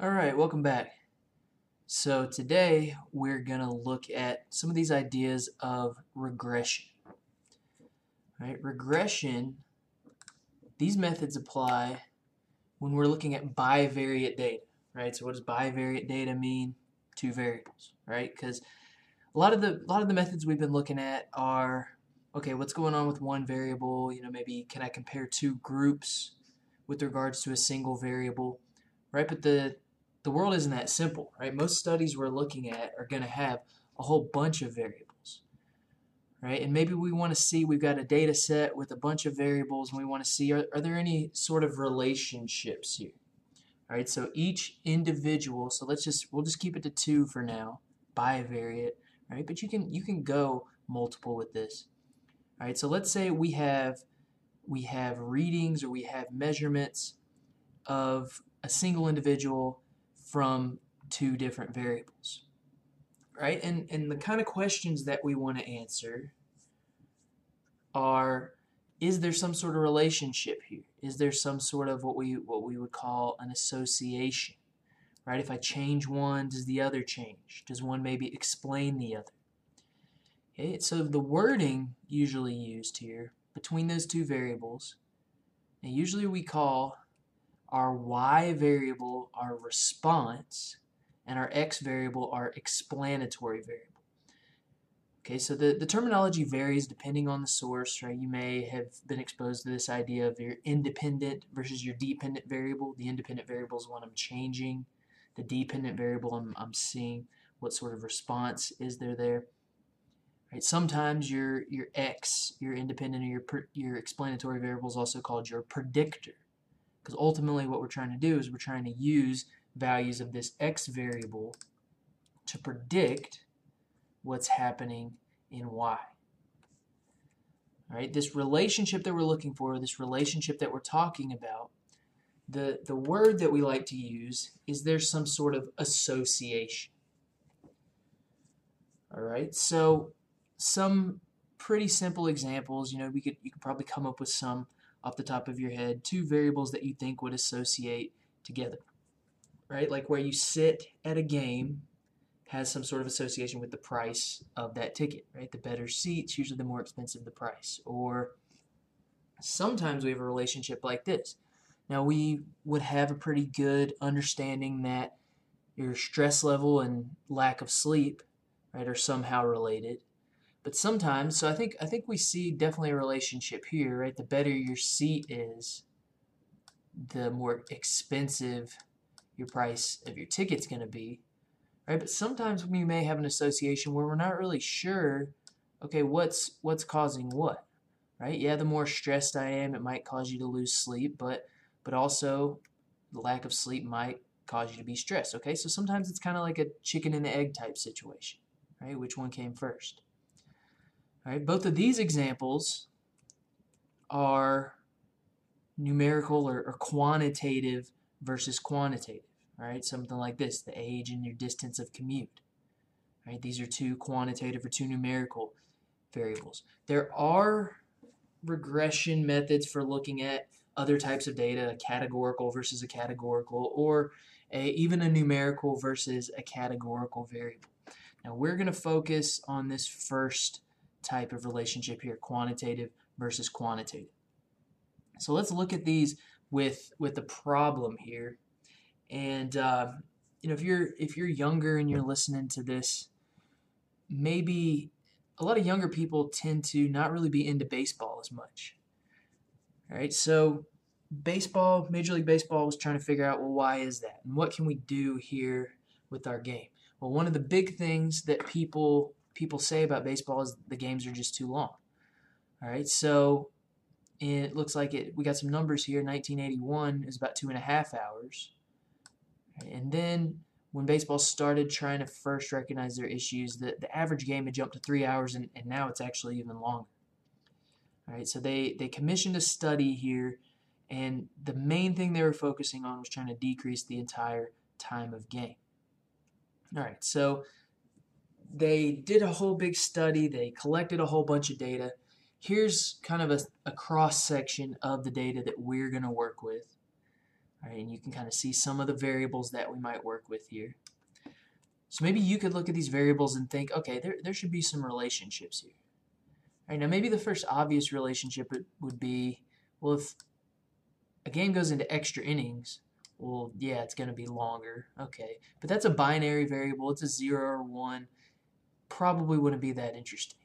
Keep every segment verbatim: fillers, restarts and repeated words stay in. Alright, welcome back. So today we're going to look at some of these ideas of regression. Right, regression, these methods apply when we're looking at bivariate data. Right? So what does bivariate data mean? Two variables, right? Because a lot of the a lot of the methods we've been looking at are, okay, what's going on with one variable? You know, maybe can I compare two groups with regards to a single variable? Right? But the The world isn't that simple, right? Most studies we're looking at are going to have a whole bunch of variables, right? And maybe we want to see, we've got a data set with a bunch of variables, and we want to see, are, are there any sort of relationships here? All right, so each individual, so let's just, we'll just keep it to two for now, bivariate, right? But you can, you can go multiple with this. All right, so let's say we have, we have readings or we have measurements of a single individual from two different variables, right? And, and the kind of questions that we want to answer are, is there some sort of relationship here? Is there some sort of what we, what we would call an association, right? If I change one, does the other change? Does one maybe explain the other? Okay, so the wording usually used here between those two variables, and usually we call our y variable our response, and our x variable our explanatory variable. Okay, so the, the terminology varies depending on the source, right? You may have been exposed to this idea of your independent versus your dependent variable. The independent variable is one I'm changing. The dependent variable, I'm, I'm seeing what sort of response is there there. Right, sometimes your, your x, your independent or your, your explanatory variable is also called your predictor. Because ultimately what we're trying to do is we're trying to use values of this x variable to predict what's happening in y. All right, this relationship that we're looking for, this relationship that we're talking about, the, the word that we like to use is there's some sort of association. All right, so some pretty simple examples, you know, we could, you could probably come up with some off the top of your head, two variables that you think would associate together, right? Like where you sit at a game has some sort of association with the price of that ticket, right? The better seats, usually the more expensive the price. Or sometimes we have a relationship like this. Now we would have a pretty good understanding that your stress level and lack of sleep, right, are somehow related. But sometimes, so I think I think we see definitely a relationship here, right? The better your seat is, the more expensive your price of your ticket's going to be, right? But sometimes we may have an association where we're not really sure, okay, what's what's causing what, right? Yeah, the more stressed I am, it might cause you to lose sleep, but but also the lack of sleep might cause you to be stressed. Okay, so sometimes it's kind of like a chicken and the egg type situation, right? Which one came first? Right, both of these examples are numerical or, or quantitative versus quantitative. Right, something like this, the age and your distance of commute. Right, these are two quantitative or two numerical variables. There are regression methods for looking at other types of data, a categorical versus a categorical, or a, even a numerical versus a categorical variable. Now we're going to focus on this first type of relationship here, quantitative versus quantitative. So let's look at these with with the problem here. And uh, you know, if you're if you're younger and you're listening to this, maybe a lot of younger people tend to not really be into baseball as much. All right, so baseball, Major League Baseball was trying to figure out, well, why is that, and what can we do here with our game? Well, one of the big things that people people say about baseball is the games are just too long. All right, so it looks like it. We got some numbers here. nineteen eighty-one is about two and a half hours. And then when baseball started trying to first recognize their issues, the, the average game had jumped to three hours, and, and now it's actually even longer. All right, so they, they commissioned a study here, and the main thing they were focusing on was trying to decrease the entire time of game. All right, so they did a whole big study. They collected a whole bunch of data. Here's kind of a, a cross-section of the data that we're going to work with. All right, and you can kind of see some of the variables that we might work with here. So maybe you could look at these variables and think, okay, there, there should be some relationships here. All right, now maybe the first obvious relationship would be, well, if a game goes into extra innings, well, yeah, it's going to be longer. Okay, but that's a binary variable. It's a zero or one. Probably wouldn't be that interesting.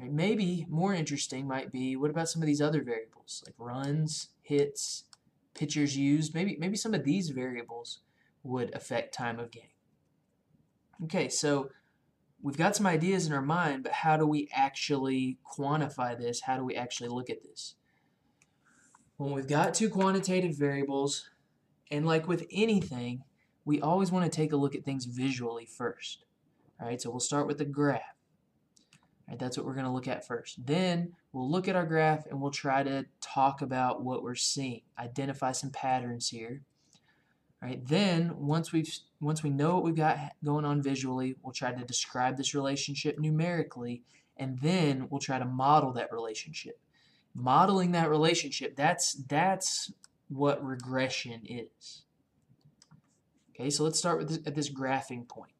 All right, maybe more interesting might be, what about some of these other variables, like runs, hits, pitchers used? Maybe, maybe some of these variables would affect time of game. Okay, so we've got some ideas in our mind, but how do we actually quantify this? How do we actually look at this? When we've got two quantitative variables, and like with anything, we always want to take a look at things visually first. All right, so we'll start with the graph. All right, that's what we're going to look at first. Then we'll look at our graph and we'll try to talk about what we're seeing, identify some patterns here. All right, then once we've once we know what we've got going on visually, we'll try to describe this relationship numerically, and then we'll try to model that relationship. Modeling that relationship, that's that's what regression is. Okay, so let's start with this, at this graphing point.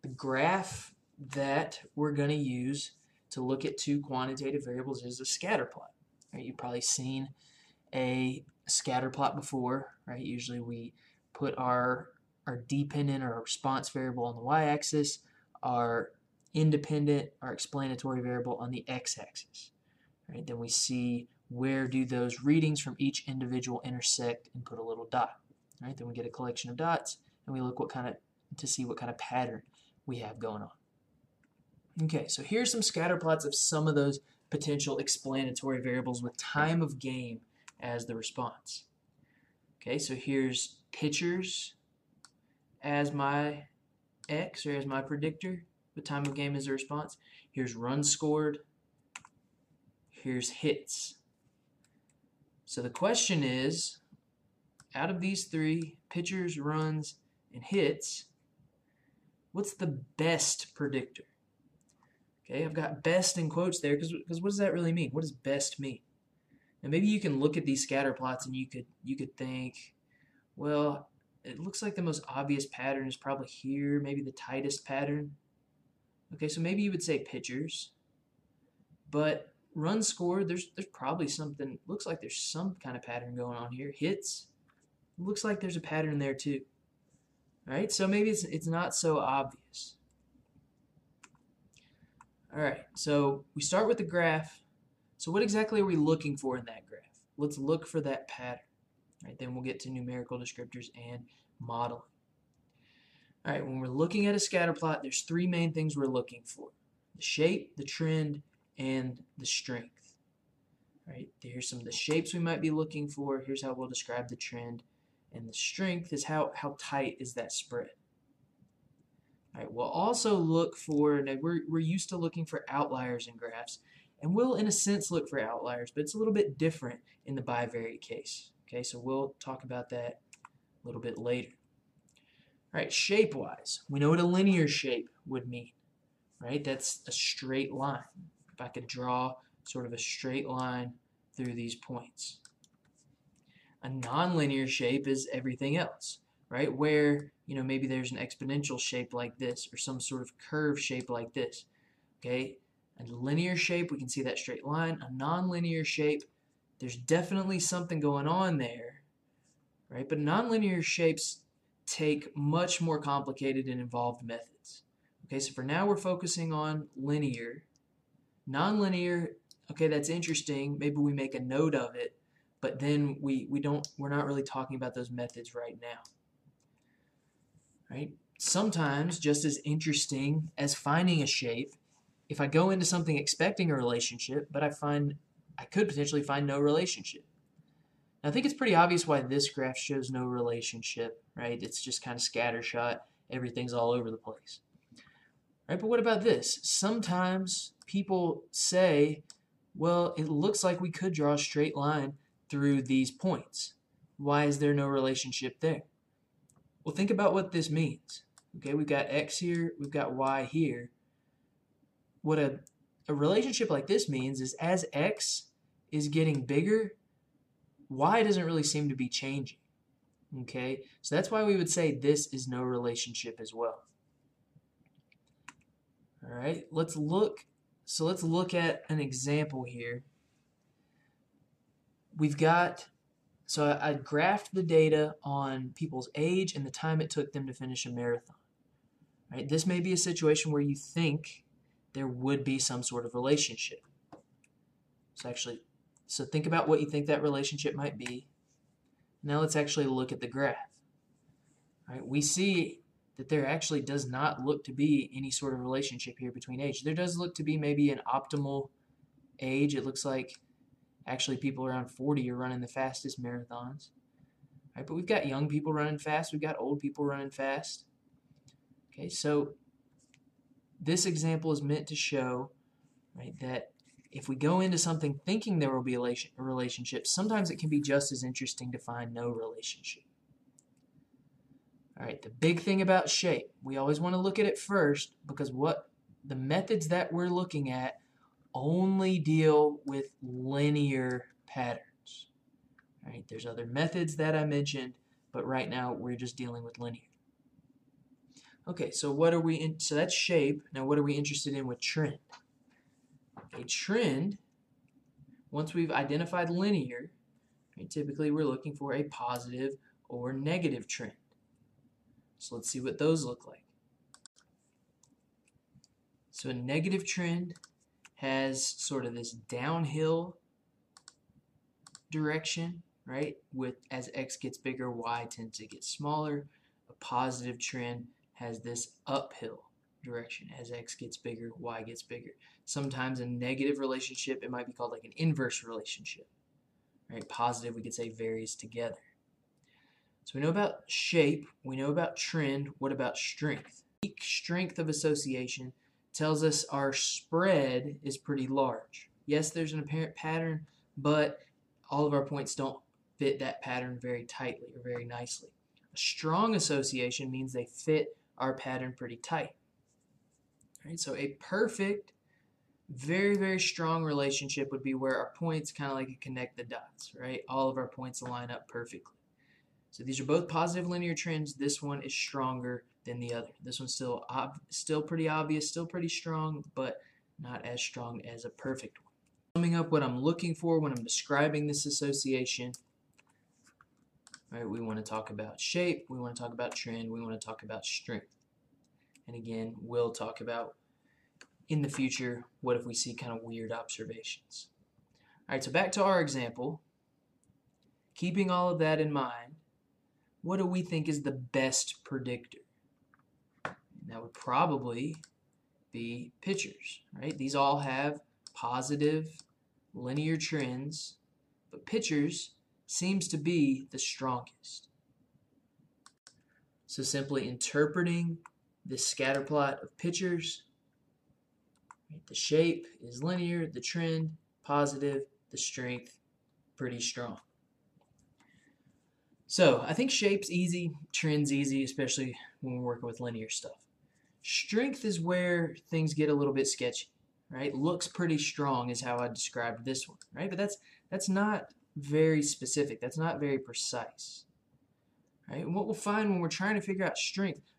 The graph that we're going to use to look at two quantitative variables is a scatter plot. Right, you've probably seen a scatter plot before, right? Usually we put our our dependent or our response variable on the y-axis, our independent, our explanatory variable on the x-axis. Right? Then we see where do those readings from each individual intersect and put a little dot. Right? Then we get a collection of dots and we look what kind of to see what kind of pattern we have going on. Okay, so here's some scatter plots of some of those potential explanatory variables with time of game as the response. Okay, so here's pitchers as my X or as my predictor with time of game as the response. Here's runs scored. Here's hits. So the question is, out of these three, pitchers, runs, and hits, what's the best predictor? Okay, I've got best in quotes there because because what does that really mean? What does best mean? And maybe you can look at these scatter plots and you could you could think, well, it looks like the most obvious pattern is probably here, maybe the tightest pattern. Okay, so maybe you would say pitchers, but runs scored, there's there's probably something, looks like there's some kind of pattern going on here. Hits, looks like there's a pattern there too. All right, so maybe it's it's not so obvious. All right, so we start with the graph. So what exactly are we looking for in that graph? Let's look for that pattern. All right, then we'll get to numerical descriptors and modeling. All right, when we're looking at a scatter plot, there's three main things we're looking for: the shape, the trend, and the strength. All right, here's some of the shapes we might be looking for. Here's how we'll describe the trend, and the strength is how how tight is that spread. All right, we'll also look for, now we're we're used to looking for outliers in graphs. And we'll, in a sense, look for outliers, but it's a little bit different in the bivariate case. Okay, so we'll talk about that a little bit later. All right, shape-wise, we know what a linear shape would mean, right? That's a straight line. If I could draw sort of a straight line through these points. A nonlinear shape is everything else, right? Where, you know, maybe there's an exponential shape like this or some sort of curve shape like this, okay? A linear shape, we can see that straight line. A nonlinear shape, there's definitely something going on there, right? But nonlinear shapes take much more complicated and involved methods. Okay, so for now we're focusing on linear. Nonlinear, okay, that's interesting. Maybe we make a note of it, but then we we don't we're not really talking about those methods right now. Right? Sometimes just as interesting as finding a shape, if I go into something expecting a relationship, but I find I could potentially find no relationship. Now, I think it's pretty obvious why this graph shows no relationship, right? It's just kind of scattershot. Everything's all over the place. Right? But what about this? Sometimes people say, well, it looks like we could draw a straight line through these points. Why is there no relationship there? Well, think about what this means. Okay, we've got X here, we've got Y here. What a, a relationship like this means is as X is getting bigger, Y doesn't really seem to be changing. Okay, so that's why we would say this is no relationship as well. All right, let's look. So let's look at an example here. We've got, so I, I graphed the data on people's age and the time it took them to finish a marathon. All right, this may be a situation where you think there would be some sort of relationship. So actually, so think about what you think that relationship might be. Now let's actually look at the graph. All right, we see that there actually does not look to be any sort of relationship here between age. There does look to be maybe an optimal age. It looks like actually people around forty are running the fastest marathons. All right, but we've got young people running fast. We've got old people running fast. Okay, so this example is meant to show, right, that if we go into something thinking there will be a relationship, sometimes it can be just as interesting to find no relationship. All right, the big thing about shape, we always want to look at it first because what the methods that we're looking at only deal with linear patterns. All right, there's other methods that I mentioned, but right now we're just dealing with linear. Okay, so what are we in, so that's shape. Now what are we interested in with trend? A trend, once we've identified linear, right, typically we're looking for a positive or negative trend. So let's see what those look like. So a negative trend has sort of this downhill direction, right? With as x gets bigger, y tends to get smaller. A positive trend has this uphill direction. As x gets bigger, y gets bigger. Sometimes a negative relationship, it might be called like an inverse relationship. Right? Positive, we could say, varies together. So we know about shape, we know about trend, what about strength? Peak strength of association tells us our spread is pretty large. Yes, there's an apparent pattern, but all of our points don't fit that pattern very tightly or very nicely. A strong association means they fit our pattern pretty tight. All right, so a perfect, very, very strong relationship would be where our points kind of like connect the dots, right? All of our points align up perfectly. So these are both positive linear trends. This one is stronger than the other. This one's still ob still pretty obvious, still pretty strong, but not as strong as a perfect one. Summing up what I'm looking for when I'm describing this association, all right, we want to talk about shape, we want to talk about trend, we want to talk about strength. And again, we'll talk about in the future what if we see kind of weird observations. All right, so back to our example. Keeping all of that in mind, what do we think is the best predictor? And that would probably be pictures, right? These all have positive linear trends, but pictures seems to be the strongest. So simply interpreting this scatter plot of pictures, right? The shape is linear, the trend positive, the strength pretty strong. So I think shape's easy, trend's easy, especially when we're working with linear stuff. Strength is where things get a little bit sketchy, right? Looks pretty strong is how I described this one, right? But that's that's not very specific. That's not very precise, right? And what we'll find when we're trying to figure out strength,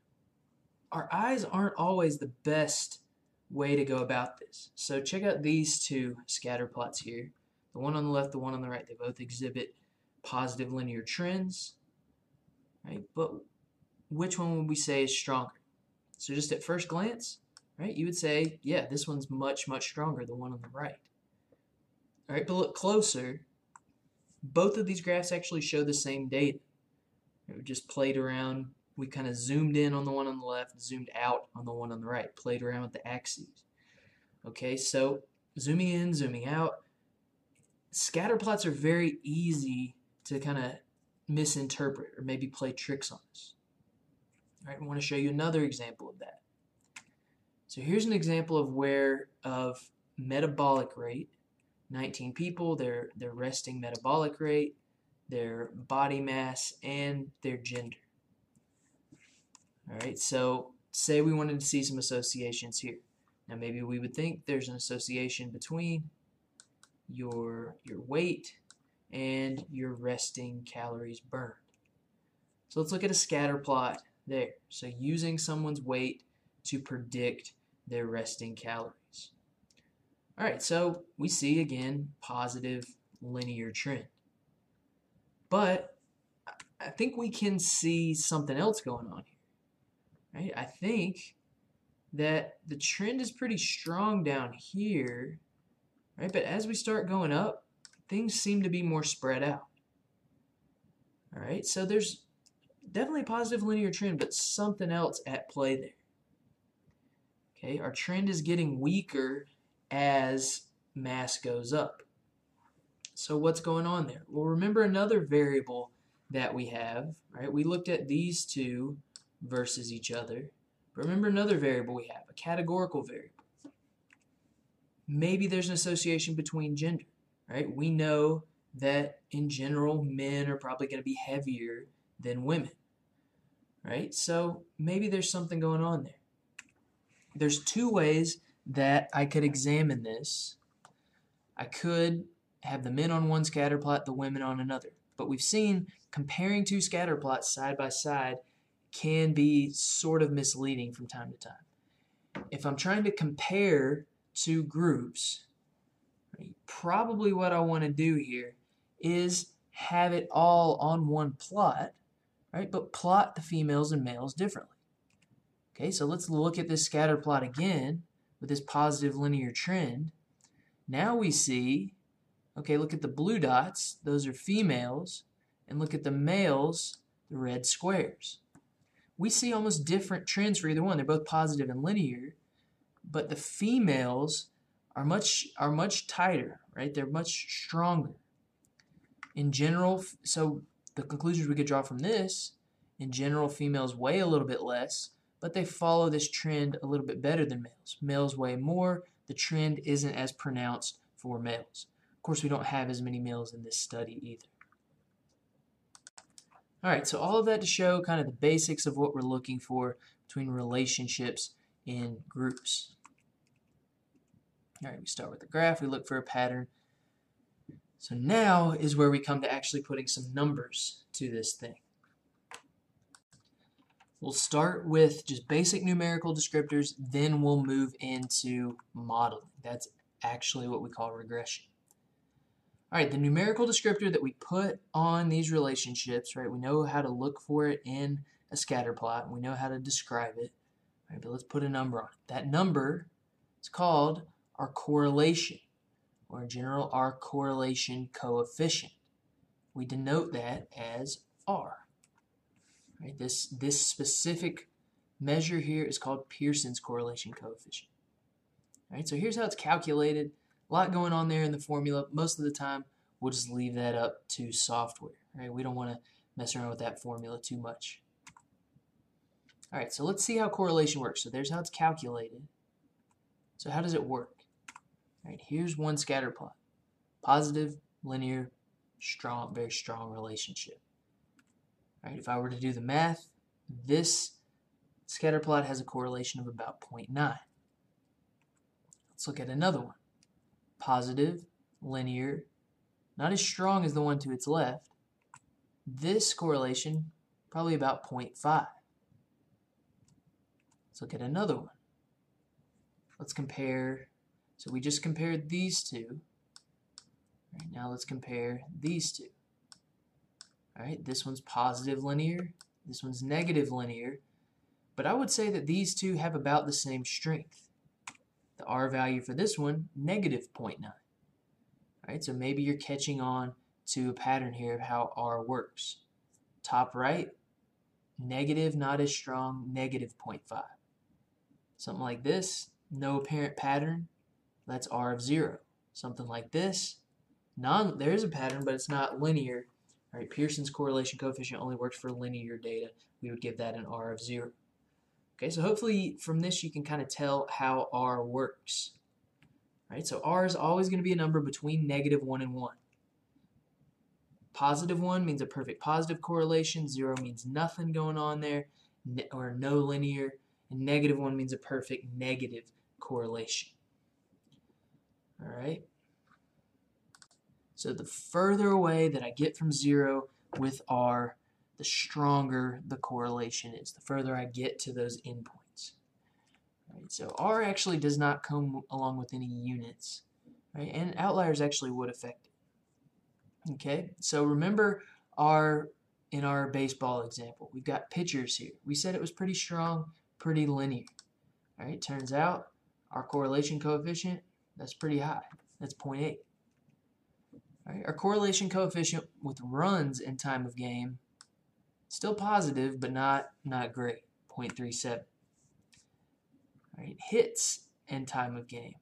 our eyes aren't always the best way to go about this. So check out these two scatter plots here. The one on the left, the one on the right, they both exhibit positive linear trends, right? But which one would we say is stronger? So just at first glance, right, you would say, yeah, this one's much, much stronger, the one on the right. All right, but look closer. Both of these graphs actually show the same data. We just played around. We kind of zoomed in on the one on the left, zoomed out on the one on the right, played around with the axes. Okay, so zooming in, zooming out. Scatter plots are very easy to kind of misinterpret or maybe play tricks on us. All right, I want to show you another example of that. So here's an example of where of metabolic rate, nineteen people, their their resting metabolic rate, their body mass, and their gender. All right, so say we wanted to see some associations here. Now maybe we would think there's an association between your your weight and your resting calories burned. So let's look at a scatter plot there. So using someone's weight to predict their resting calories. All right, so we see, again, positive linear trend. But I think we can see something else going on here. Right? I think that the trend is pretty strong down here, right? But as we start going up, things seem to be more spread out. All right, so there's definitely a positive linear trend, but something else at play there. Okay, our trend is getting weaker as mass goes up. So what's going on there? Well, remember another variable that we have, right? We looked at these two versus each other. But remember another variable we have, a categorical variable. Maybe there's an association between gender, right? We know that in general, men are probably going to be heavier than women, right? So maybe there's something going on there. There's two ways that I could examine this. I could have the men on one scatter plot, the women on another. But we've seen comparing two scatter plots side by side can be sort of misleading from time to time. If I'm trying to compare two groups, probably what I want to do here is have it all on one plot, right? But plot the females and males differently. Okay, so let's look at this scatter plot again with this positive linear trend. Now we see, okay, look at the blue dots, those are females, and look at the males, the red squares. We see almost different trends for either one. They're both positive and linear, but the females are much, are much tighter, right? They're much stronger. In general, so the conclusions we could draw from this, in general, females weigh a little bit less, but they follow this trend a little bit better than males. Males weigh more. The trend isn't as pronounced for males. Of course, we don't have as many males in this study either. All right, so all of that to show kind of the basics of what we're looking for between relationships in groups. All right, we start with the graph. We look for a pattern. So now is where we come to actually putting some numbers to this thing. We'll start with just basic numerical descriptors, then we'll move into modeling. That's actually what we call regression. All right, the numerical descriptor that we put on these relationships, right? We know how to look for it in a scatter plot. We know how to describe it, right? But let's put a number on it. That number is called our correlation, or in general, our correlation coefficient. We denote that as R. Right, this, this specific measure here is called Pearson's correlation coefficient. All right, so here's how it's calculated. A lot going on there in the formula. Most of the time, we'll just leave that up to software. Right? We don't want to mess around with that formula too much. All right, so let's see how correlation works. So there's how it's calculated. So how does it work? All right, here's one scatter plot. Positive, linear, strong, very strong relationship. Right, if I were to do the math, this scatter plot has a correlation of about zero point nine. Let's look at another one. Positive, linear, not as strong as the one to its left. This correlation, probably about zero point five. Let's look at another one. Let's compare. So we just compared these two. Right, now let's compare these two. All right, this one's positive linear, this one's negative linear, but I would say that these two have about the same strength. The R value for this one, negative zero point nine. All right, so maybe you're catching on to a pattern here of how R works. Top right, negative, not as strong, negative zero point five. Something like this, no apparent pattern, that's R of zero. Something like this, non, there is a pattern, but it's not linear. All right, Pearson's correlation coefficient only works for linear data. We would give that an R of zero. Okay, so hopefully from this you can kind of tell how R works. All right, so R is always going to be a number between negative one and one. Positive one means a perfect positive correlation. Zero means nothing going on there, or no linear. And negative one means a perfect negative correlation. All right. So the further away that I get from zero with R, the stronger the correlation is, the further I get to those endpoints. Right? So R actually does not come along with any units, right? And outliers actually would affect it. Okay, so remember R in our baseball example. We've got pitchers here. We said it was pretty strong, pretty linear. All right, turns out our correlation coefficient, that's pretty high. That's zero point eight. All right, our correlation coefficient with runs in time of game, still positive, but not, not great, zero point three seven. All right, hits in time of game,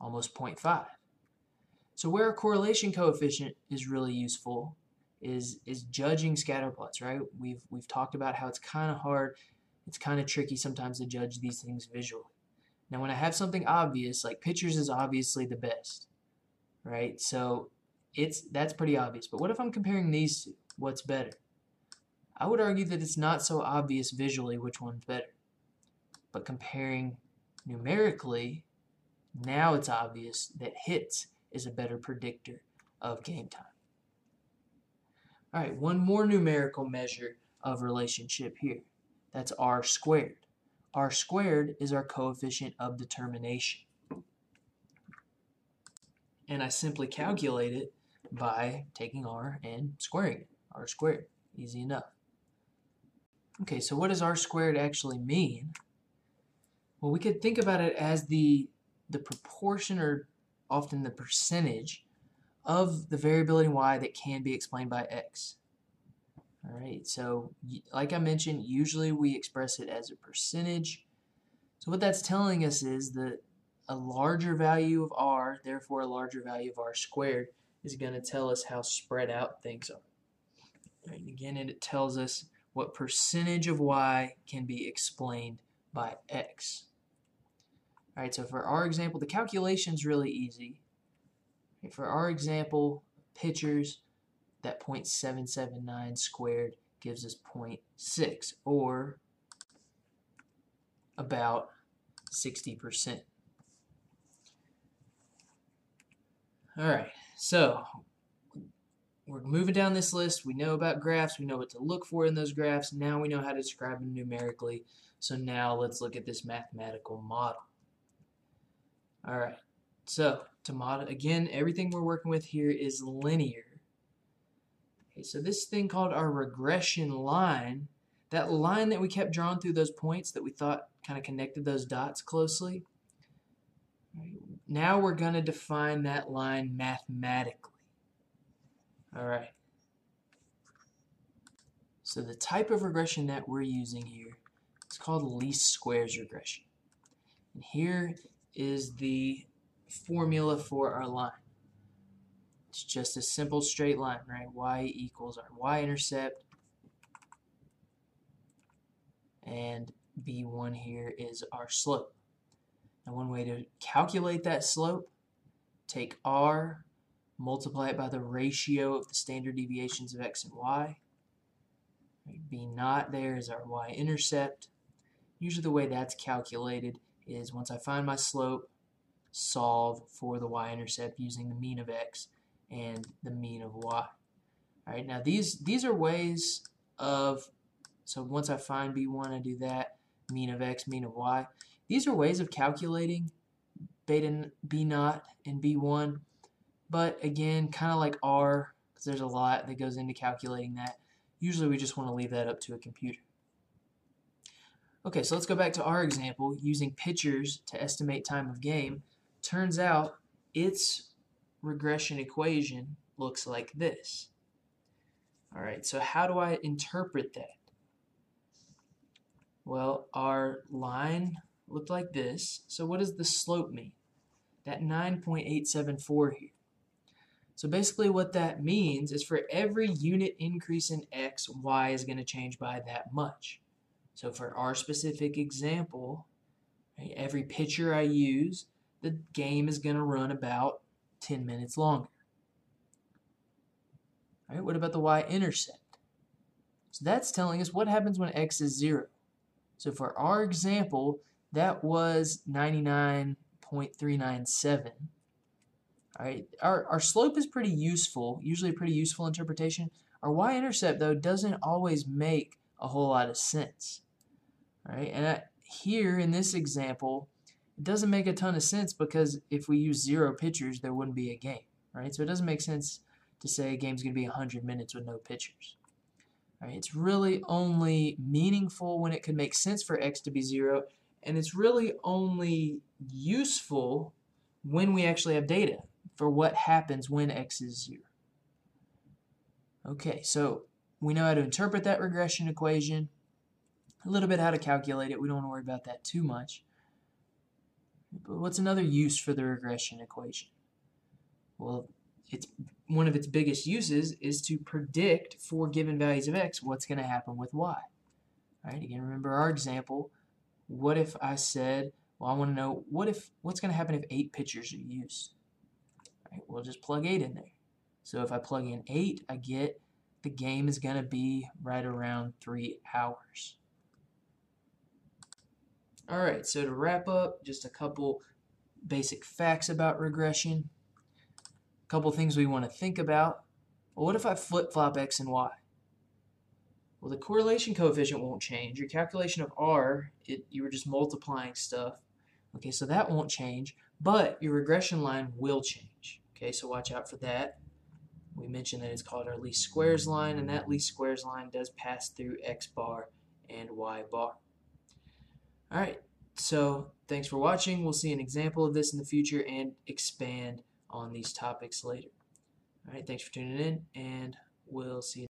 almost zero point five. So where a correlation coefficient is really useful is is judging scatterplots, right? We've, we've talked about how it's kind of hard, it's kind of tricky sometimes to judge these things visually. Now when I have something obvious, like pitchers is obviously the best, right? So it's that's pretty obvious. But what if I'm comparing these two? What's better? I would argue that it's not so obvious visually which one's better. But comparing numerically, now it's obvious that hits is a better predictor of game time. All right, one more numerical measure of relationship here. That's R squared. R squared is our coefficient of determination. And I simply calculate it by taking R and squaring it. R squared, easy enough. Okay, so what does R squared actually mean? Well, we could think about it as the, the proportion, or often the percentage, of the variability in y that can be explained by x. Alright, so like I mentioned, usually we express it as a percentage. So what that's telling us is that a larger value of r, therefore a larger value of r squared, is going to tell us how spread out things are. Right, and again, it tells us what percentage of y can be explained by x. Alright, so for our example, the calculation's really easy. For our example, pitchers, that zero point seven seven nine squared gives us zero point six, or about sixty percent. Alright, so we're moving down this list. We know about graphs. We know what to look for in those graphs. Now we know how to describe them numerically. So now let's look at this mathematical model. Alright, so to model, again, everything we're working with here is linear. Okay, so this thing called our regression line, that line that we kept drawing through those points that we thought kind of connected those dots closely, now we're going to define that line mathematically. All right. So the type of regression that we're using here is called least squares regression. And here is the formula for our line. It's just a simple straight line, right? Y equals our y-intercept, and b one here is our slope. Now one way to calculate that slope, take r, multiply it by the ratio of the standard deviations of x and y. B naught there is our y-intercept. Usually the way that's calculated is once I find my slope, solve for the y-intercept using the mean of x and the mean of y. All right, now these these are ways of, so once I find b one, I do that, mean of x, mean of y. These are ways of calculating beta, b naught and b one, but again, kind of like r, because there's a lot that goes into calculating that, usually we just want to leave that up to a computer. Okay, so let's go back to our example using pitchers to estimate time of game. Turns out its regression equation looks like this. All right, so how do I interpret that? Well, our line looked like this. So what does the slope mean? That nine point eight seven four here. So basically what that means is for every unit increase in x, y is going to change by that much. So for our specific example, right, every pitcher I use, the game is going to run about ten minutes longer. All right, what about the y-intercept? So that's telling us what happens when x is zero. So for our example, that was ninety-nine point three nine seven. All right, our, our slope is pretty useful, usually a pretty useful interpretation. Our y-intercept, though, doesn't always make a whole lot of sense. All right? And I, here in this example, it doesn't make a ton of sense because if we use zero pitchers, there wouldn't be a game. Right? So it doesn't make sense to say a game's going to be one hundred minutes with no pitchers. All right? It's really only meaningful when it could make sense for x to be zero, and it's really only useful when we actually have data for what happens when x is zero. Okay, so we know how to interpret that regression equation, a little bit how to calculate it. We don't want to worry about that too much. But what's another use for the regression equation? Well, it's one of its biggest uses is to predict for given values of x what's going to happen with y. All right, again, remember our example. What if I said, well, I want to know what if what's going to happen if eight pitchers are used? All right, we'll just plug eight in there. So if I plug in eight, I get the game is going to be right around three hours. All right, so to wrap up, just a couple basic facts about regression. Couple things we want to think about. Well, what if I flip-flop x and y? Well, the correlation coefficient won't change. Your calculation of r, it, you were just multiplying stuff. Okay, so that won't change, but your regression line will change. Okay, so watch out for that. We mentioned that it's called our least squares line, and that least squares line does pass through x bar and y bar. All right, so thanks for watching. We'll see an example of this in the future and expand on these topics later. All right, thanks for tuning in, and we'll see you.